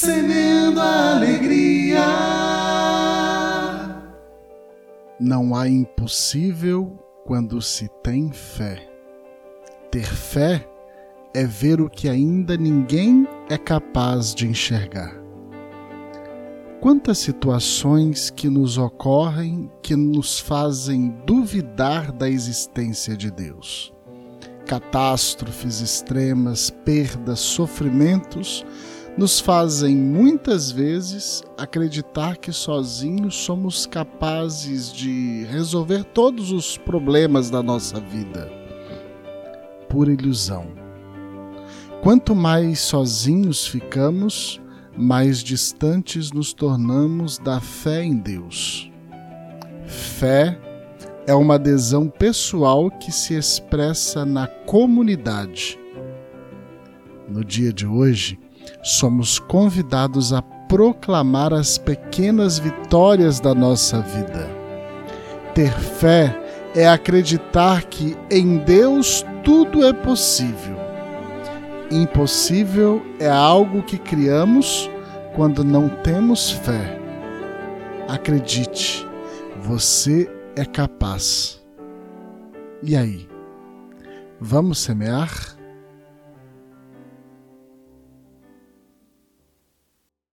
semendo a alegria. Não há impossível quando se tem fé. Ter fé é ver o que ainda ninguém é capaz de enxergar. Quantas situações que nos ocorrem que nos fazem duvidar da existência de Deus. Catástrofes extremas, perdas, sofrimentos nos fazem muitas vezes acreditar que sozinhos somos capazes de resolver todos os problemas da nossa vida. Pura ilusão. Quanto mais sozinhos ficamos, mais distantes nos tornamos da fé em Deus. Fé é uma adesão pessoal que se expressa na comunidade. No dia de hoje, somos convidados a proclamar as pequenas vitórias da nossa vida. Ter fé é acreditar que em Deus tudo é possível. Impossível é algo que criamos quando não temos fé. Acredite, você é capaz. E aí? Vamos semear?